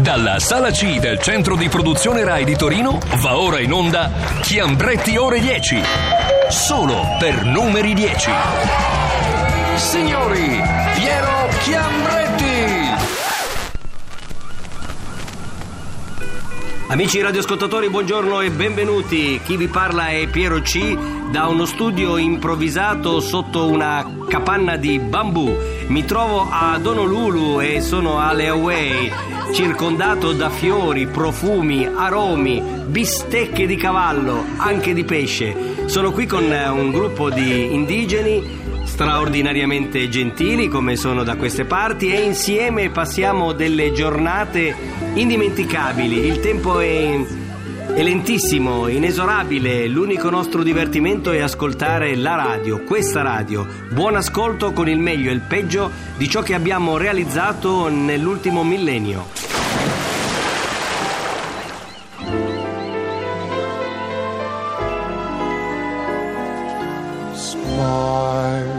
Dalla Sala C del Centro di Produzione Rai di Torino va ora in onda Chiambretti ore 10, solo per numeri 10. Signori, Piero Chiambretti! Amici radioascoltatori, buongiorno e benvenuti. Chi vi parla è Piero C. da uno studio improvvisato sotto una capanna di bambù. Mi trovo ad Honolulu e sono alle Hawaii, circondato da fiori, profumi, aromi, bistecche di cavallo, anche di pesce. Sono qui con un gruppo di indigeni straordinariamente gentili, come sono da queste parti, e insieme passiamo delle giornate indimenticabili. Il tempo è lentissimo, inesorabile. L'unico nostro divertimento è ascoltare la radio, questa radio. Buon ascolto con il meglio e il peggio di ciò che abbiamo realizzato nell'ultimo millennio. Smile.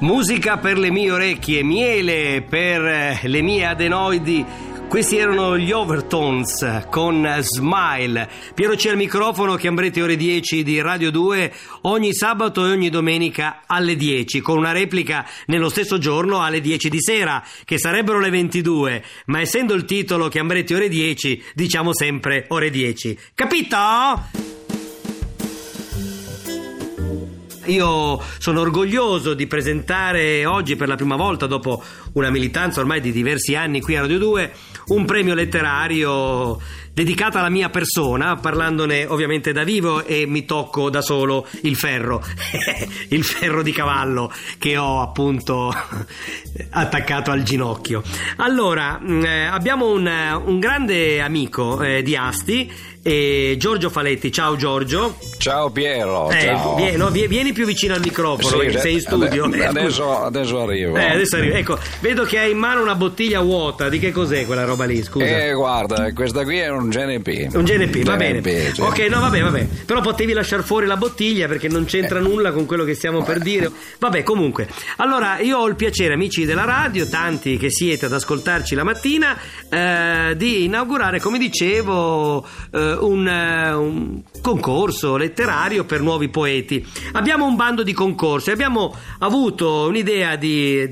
Musica per le mie orecchie, miele per le mie adenoidi. Questi erano gli Overtones con Smile. Piero c'è al microfono, Chiambretti ore 10 di Radio 2, ogni sabato e ogni domenica alle 10, con una replica nello stesso giorno alle 10 di sera, che sarebbero le 22, ma essendo il titolo Chiambretti ore 10, diciamo sempre ore 10. Capito? Io sono orgoglioso di presentare oggi per la prima volta, dopo una militanza ormai di diversi anni qui a Radio 2, un premio letterario dedicato alla mia persona, parlandone ovviamente da vivo, e mi tocco da solo il ferro di cavallo che ho appunto attaccato al ginocchio. Allora, abbiamo un grande amico di Asti, Giorgio Faletti. Ciao Giorgio. Ciao Piero. Ciao. Vieni più vicino al microfono, sì, perché sei in studio. Adesso arrivo. Adesso arrivo. Ecco, vedo che hai in mano una bottiglia vuota. Di che cos'è quella roba lì? Scusa. Guarda, questa qui è un GNP. Un GNP, va bene. Sì. Ok, no, vabbè. Però potevi lasciar fuori la bottiglia perché non c'entra nulla con quello che stiamo per dire. Vabbè, comunque. Allora, io ho il piacere, amici della radio, tanti che siete ad ascoltarci la mattina, di inaugurare, come dicevo, un concorso letterario per nuovi poeti. Abbiamo un bando di concorsi. Abbiamo avuto un'idea del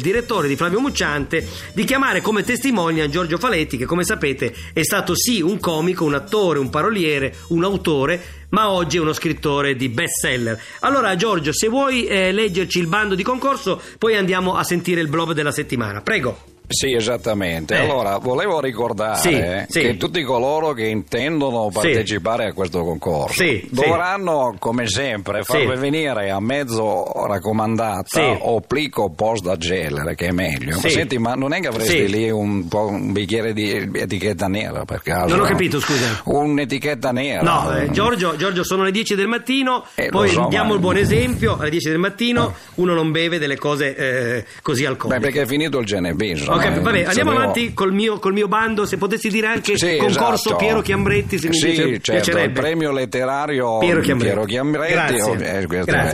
direttore, di Flavio Mucciante, di chiamare come testimonial Giorgio Faletti, che come sapete è stato sì un comico, un attore, un paroliere, un autore, ma oggi è uno scrittore di bestseller. Allora Giorgio, se vuoi leggerci il bando di concorso, poi andiamo a sentire il blog della settimana. Prego. Sì, esattamente. Allora, volevo ricordare che tutti coloro che intendono partecipare a questo concorso dovranno, come sempre, farvi venire a mezzo raccomandata o plico post da gelare, che è meglio. Ma senti, ma non è che avresti lì un bicchiere di etichetta nera, per caso? Non ho capito, scusa. Un'etichetta nera? No, Giorgio, sono le 10 del mattino, poi diamo il buon esempio. Alle 10 del mattino uno non beve delle cose così alcoliche. Beh, perché è finito il GNB, insomma. Ok, vabbè, andiamo avanti col mio bando. Se potessi dire anche concorso, esatto. Piero Chiambretti, se mi piacerebbe. Il premio letterario Piero Chiambretti. Grazie.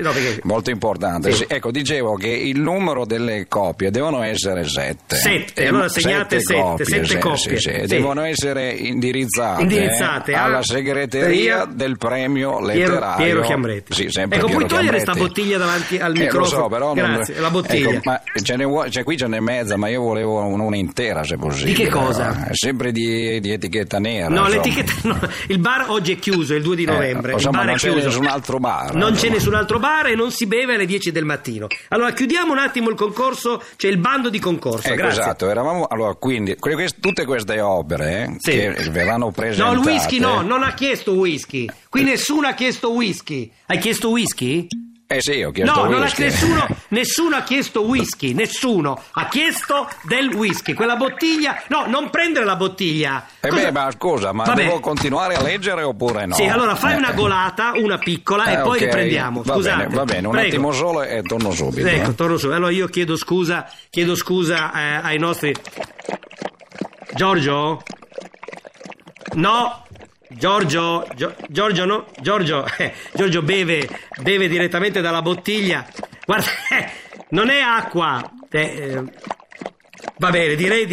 No, perché... molto importante. Sì. Ecco, dicevo che il numero delle copie devono essere 7. 7, allora segnate 7. 7 copie. Sì. Devono essere indirizzate alla segreteria del premio letterario Piero Chiambretti. Sì, sempre. Ecco, puoi togliere sta bottiglia davanti al microfono? Lo so, però grazie, la bottiglia. Ecco, ma qui ce n'è mezza, ma io volevo un'intera, se possibile. Di che cosa? Sempre di etichetta nera. No, l'etichetta no. Il bar oggi è chiuso, il 2 di novembre. Insomma, il bar non è chiuso. C'è nessun altro bar. Non c'è nessun altro bar e non si beve alle 10 del mattino. Allora, chiudiamo un attimo il concorso, cioè il bando di concorso. Grazie. Esatto, allora, quindi, tutte queste opere che verranno presentate. No, il whisky no, non ha chiesto whisky. Qui nessuno ha chiesto whisky. Hai chiesto whisky? Eh sì, ho chiesto no, whisky. Nessuno ha chiesto whisky, nessuno ha chiesto del whisky. Quella bottiglia, no, non prendere la bottiglia. E beh, ma scusa, ma vabbè, devo continuare a leggere oppure no? Sì, allora fai una golata, una piccola, e poi okay, riprendiamo. Scusate. Va bene, un prego, attimo solo e torno subito. Ecco, torno subito. Allora io chiedo scusa ai nostri... Giorgio? No! Giorgio no? Giorgio beve direttamente dalla bottiglia. Guarda, non è acqua. Va bene, direi,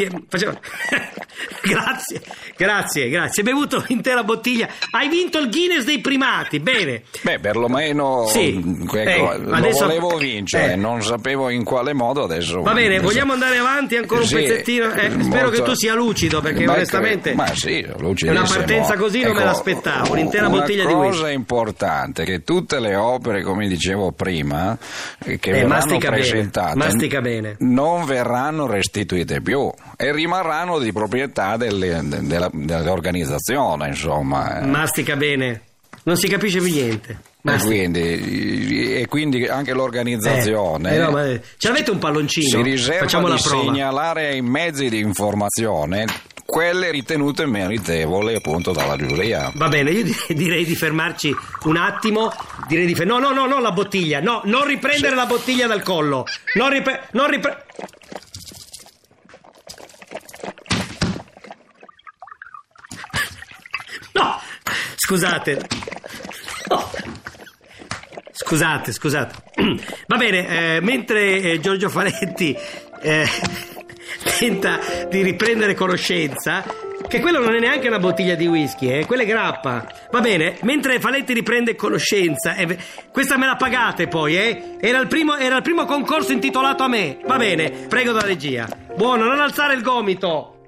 Grazie. Hai bevuto l'intera bottiglia. Hai vinto il Guinness dei primati. Bene. Beh, perlomeno sì, adesso... lo volevo vincere, non sapevo in quale modo adesso. Va bene, vogliamo andare avanti ancora un pezzettino. Spero che tu sia lucido, perché onestamente. Ma sì, lucidissimo. Una partenza così non me l'aspettavo. Un'intera bottiglia di whisky. La cosa importante è che tutte le opere, come dicevo prima, che verranno presentate, non verranno restituite più e rimarranno di proprietà dell'organizzazione, insomma. Mastica bene, non si capisce più niente. E quindi anche l'organizzazione ce l'avete un palloncino? Si riserva facciamo di la prova, segnalare ai mezzi di informazione quelle ritenute meritevoli appunto dalla giuria. Va bene, io direi di fermarci un attimo, no, la bottiglia, no, non riprendere la bottiglia dal collo, non riprendere no, scusate. No. Scusate. Va bene, mentre Giorgio Faletti tenta di riprendere conoscenza, che quello non è neanche una bottiglia di whisky, quella è grappa. Va bene, mentre Faletti riprende conoscenza, questa me la pagate poi, Era il primo concorso intitolato a me. Va bene, prego dalla regia. Buono, non alzare il gomito.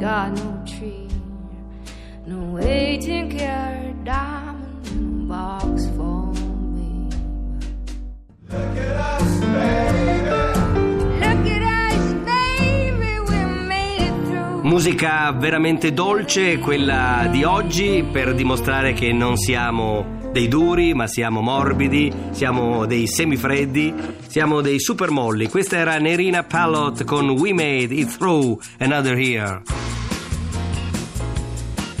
Got no tree, no waiting yard, diamond in a box for me. Look at us, baby. Look at us, baby. We made it through. Musica veramente dolce quella di oggi, per dimostrare che non siamo dei duri, ma siamo morbidi, siamo dei semifreddi, siamo dei super molli. Questa era Nerina Palot con We Made It Through Another Year.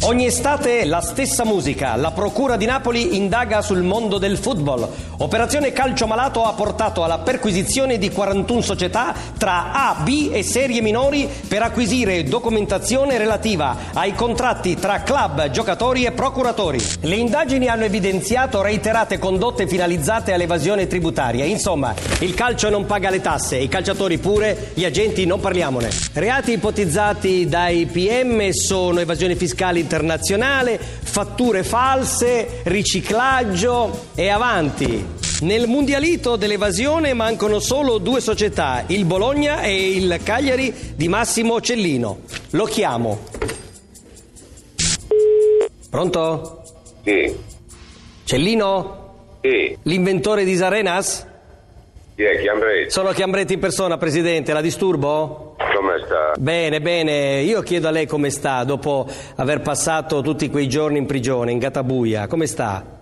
Ogni estate la stessa musica. La Procura di Napoli indaga sul mondo del football. Operazione Calcio Malato ha portato alla perquisizione di 41 società tra A, B e serie minori per acquisire documentazione relativa ai contratti tra club, giocatori e procuratori. Le indagini hanno evidenziato reiterate condotte finalizzate all'evasione tributaria. Insomma, il calcio non paga le tasse, i calciatori pure, gli agenti non parliamone. Reati ipotizzati dai PM sono evasione fiscale internazionale, fatture false, riciclaggio e avanti. Nel mondialito dell'evasione mancano solo due società, il Bologna e il Cagliari di Massimo Cellino. Lo chiamo. Pronto? Sì. Cellino? Sì. L'inventore di Sarenas? Sì, è Chiambretti. Sono Chiambretti in persona, presidente, la disturbo? Come sta? Bene, io chiedo a lei come sta dopo aver passato tutti quei giorni in prigione, in gattabuia, come sta?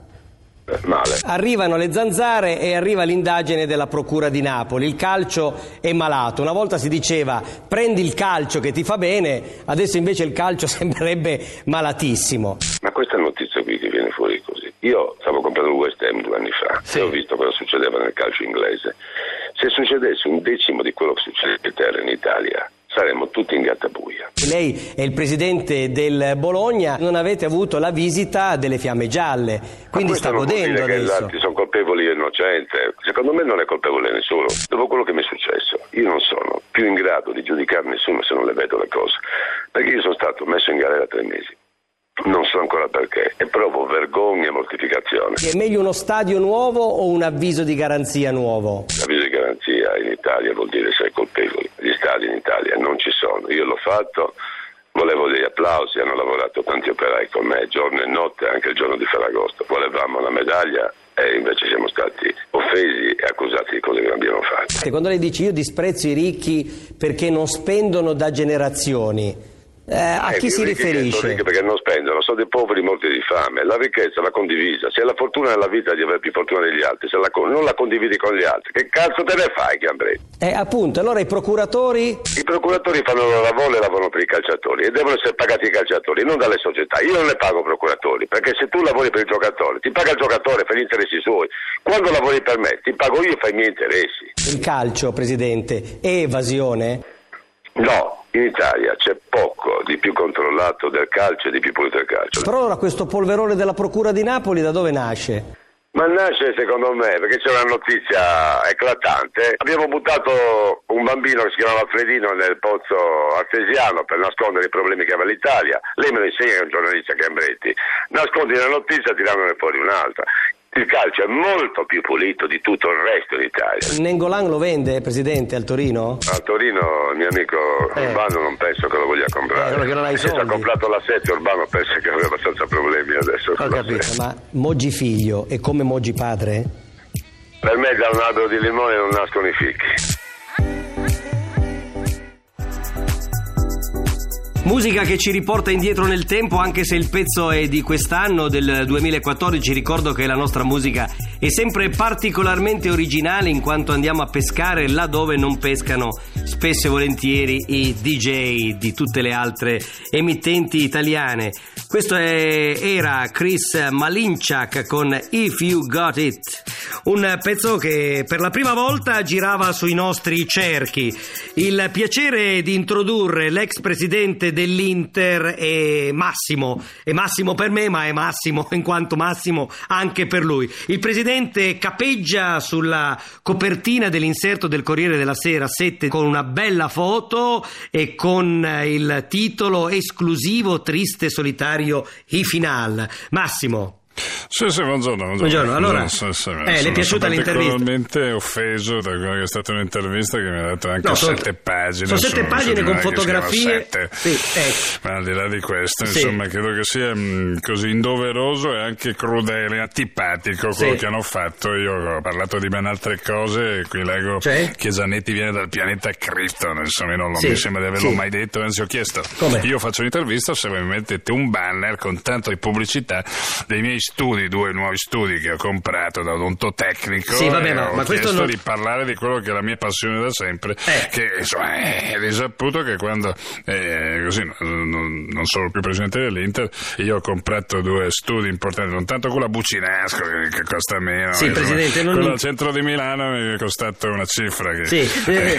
Male. Arrivano le zanzare e arriva l'indagine della Procura di Napoli. Il calcio è malato. Una volta si diceva prendi il calcio che ti fa bene, adesso invece il calcio sembrerebbe malatissimo. Ma questa notizia qui che viene fuori così. Io stavo comprando il West Ham 2 anni fa, sì, e ho visto cosa succedeva nel calcio inglese. Se succedesse un decimo di quello che succede in terra in Italia, saremmo tutti in gattabuia. Lei è il presidente del Bologna, non avete avuto la visita delle fiamme gialle, quindi sta godendo adesso. Gli altri sono colpevoli e innocente, secondo me non è colpevole nessuno. Dopo quello che mi è successo, io non sono più in grado di giudicare nessuno se non le vedo le cose, perché io sono stato messo in galera 3 mesi. Non so ancora perché, e provo vergogna e mortificazione. È meglio uno stadio nuovo o un avviso di garanzia nuovo? L'avviso di garanzia in Italia vuol dire sei colpevoli. Gli stadi in Italia non ci sono. Io l'ho fatto, volevo degli applausi, hanno lavorato tanti operai con me, giorno e notte, anche il giorno di Ferragosto. Volevamo una medaglia e invece siamo stati offesi e accusati di cose che non abbiamo fatto. E quando lei dice io disprezzo i ricchi perché non spendono da generazioni, A chi si riferisce? Perché non spendono, sono dei poveri morti di fame. La ricchezza va condivisa. Se hai la fortuna nella vita di avere più fortuna degli altri, se non la condividi con gli altri, che cazzo te ne fai, Chiambretti? Appunto, allora i procuratori fanno il loro lavoro e lavorano per i calciatori e devono essere pagati i calciatori, non dalle società. Io non ne pago procuratori, perché se tu lavori per il giocatore ti paga il giocatore per gli interessi suoi. Quando lavori per me ti pago io e fai i miei interessi. Il calcio, Presidente, è evasione? No, in Italia c'è poco di più controllato del calcio e di più pulito del calcio. Però ora questo polverone della Procura di Napoli da dove nasce? Ma nasce, secondo me, perché c'è una notizia eclatante. Abbiamo buttato un bambino che si chiamava Alfredino nel pozzo artesiano per nascondere i problemi che aveva l'Italia. Lei me lo insegna, è un giornalista, Chiambretti. Nascondi una notizia, tiramone fuori un'altra. Il calcio è molto più pulito di tutto il resto d'Italia. Nengolan lo vende, Presidente, al Torino? A Torino il mio amico Urbano non penso che lo voglia comprare. Allora che non hai soldi. Se ha comprato la 7 Urbano pensa che aveva abbastanza problemi adesso. Ho capito, ma Moggi figlio è come Moggi padre? Per me da un albero di limone non nascono i fichi. Musica che ci riporta indietro nel tempo, anche se il pezzo è di quest'anno, del 2014. Ricordo che la nostra musica è sempre particolarmente originale, in quanto andiamo a pescare laddove non pescano spesso e volentieri i DJ di tutte le altre emittenti italiane. Questo era Chris Malinchak con If You Got It, un pezzo che per la prima volta girava sui nostri cerchi. Il piacere di introdurre l'ex presidente dell'Inter è Massimo per me, ma è Massimo in quanto Massimo anche per lui. Il presidente capeggia sulla copertina dell'inserto del Corriere della Sera 7 con una bella foto e con il titolo esclusivo triste solitario i final. Massimo. Sì, buongiorno. Allora, le è piaciuta l'intervista? Sono particolarmente offeso da quella che è stata un'intervista che mi ha dato anche 7 pagine. Sono 7 pagine con fotografie. Ma al di là di questo, insomma, credo che sia così indoveroso e anche crudele, antipatico quello che hanno fatto. Io ho parlato di ben altre cose, qui leggo che Zanetti viene dal pianeta Krypton, insomma, non mi sembra di averlo mai detto, anzi ho chiesto. Come? Io faccio un'intervista se mi mettete un banner con tanto di pubblicità dei miei studi, 2 nuovi studi che ho comprato da odontotecnico. Sì, vabbè, ma questo non... di parlare di quello che è la mia passione da sempre, che insomma è risaputo che quando così non sono più presidente dell'Inter, io ho comprato 2 studi importanti, non tanto quella Bucinasco che costa meno. Sì, Presidente, quello al centro di Milano mi è costato una cifra che,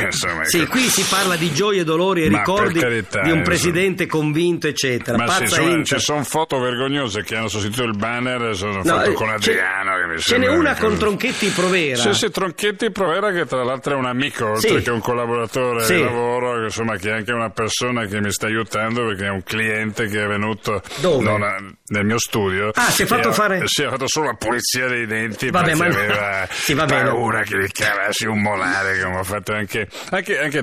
insomma, sì, qui si parla di gioie, dolori e ricordi, carità, di un presidente convinto, eccetera. Ma pazza ci sono foto vergognose che hanno sostituito il banner. Sono fatto con Adriano, che mi ce n'è una con Tronchetti Provera. Sì, Tronchetti Provera, che tra l'altro è un amico oltre che un collaboratore di lavoro, insomma, che è anche una persona che mi sta aiutando, perché è un cliente che è venuto nel mio studio. Si è fatto fare? Si è fatto solo la pulizia dei denti. Vabbè, perché aveva paura che gli calassi un molare, come ho fatto anche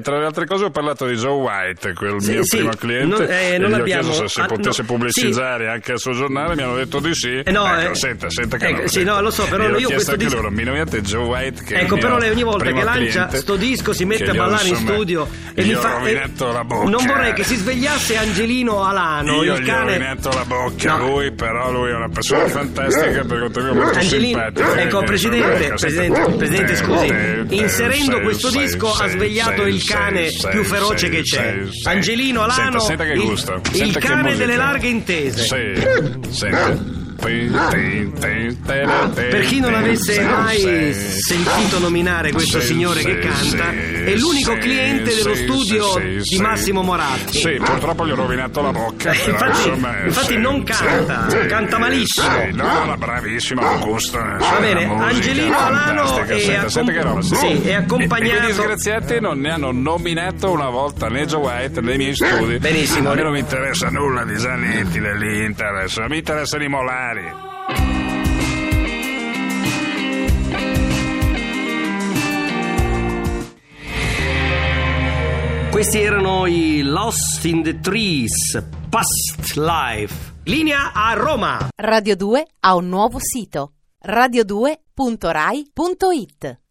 tra le altre cose. Ho parlato di Joe White, quel mio primo cliente. Non gli ho chiesto se potesse pubblicizzare anche al suo giornale, mi hanno detto di sì. Senta che non lo so, però io questo disco loro, mi nominate Joe White, che però lei ogni volta che lancia sto disco si mette a ballare in studio e mi fa la bocca. Non vorrei che si svegliasse Angelino Alfano, il cane. Io gli ho rovinato la bocca, lui è una persona fantastica, per quanto mio molto simpatico. Presidente, scusi, inserendo questo disco ha svegliato il cane più feroce che c'è. Angelino Alfano, il cane delle larghe intese. Sì. Per chi non avesse mai sentito nominare questo signore che canta, è l'unico cliente dello studio di Massimo Moratti. Sì, purtroppo gli ho rovinato la bocca. Infatti non canta, canta malissimo. No, bravissimo, Augusto. Va bene, Angelino Alfano è accompagnato. I disgraziati non ne hanno nominato una volta né Joe White né i miei studi. Benissimo. A me non mi interessa nulla di Zanetti, dell'Inter, mi interessa di Molari. Questi erano i Lost in the Trees, Past Life. Linea a Roma. Radio 2 ha un nuovo sito: radio2.rai.it.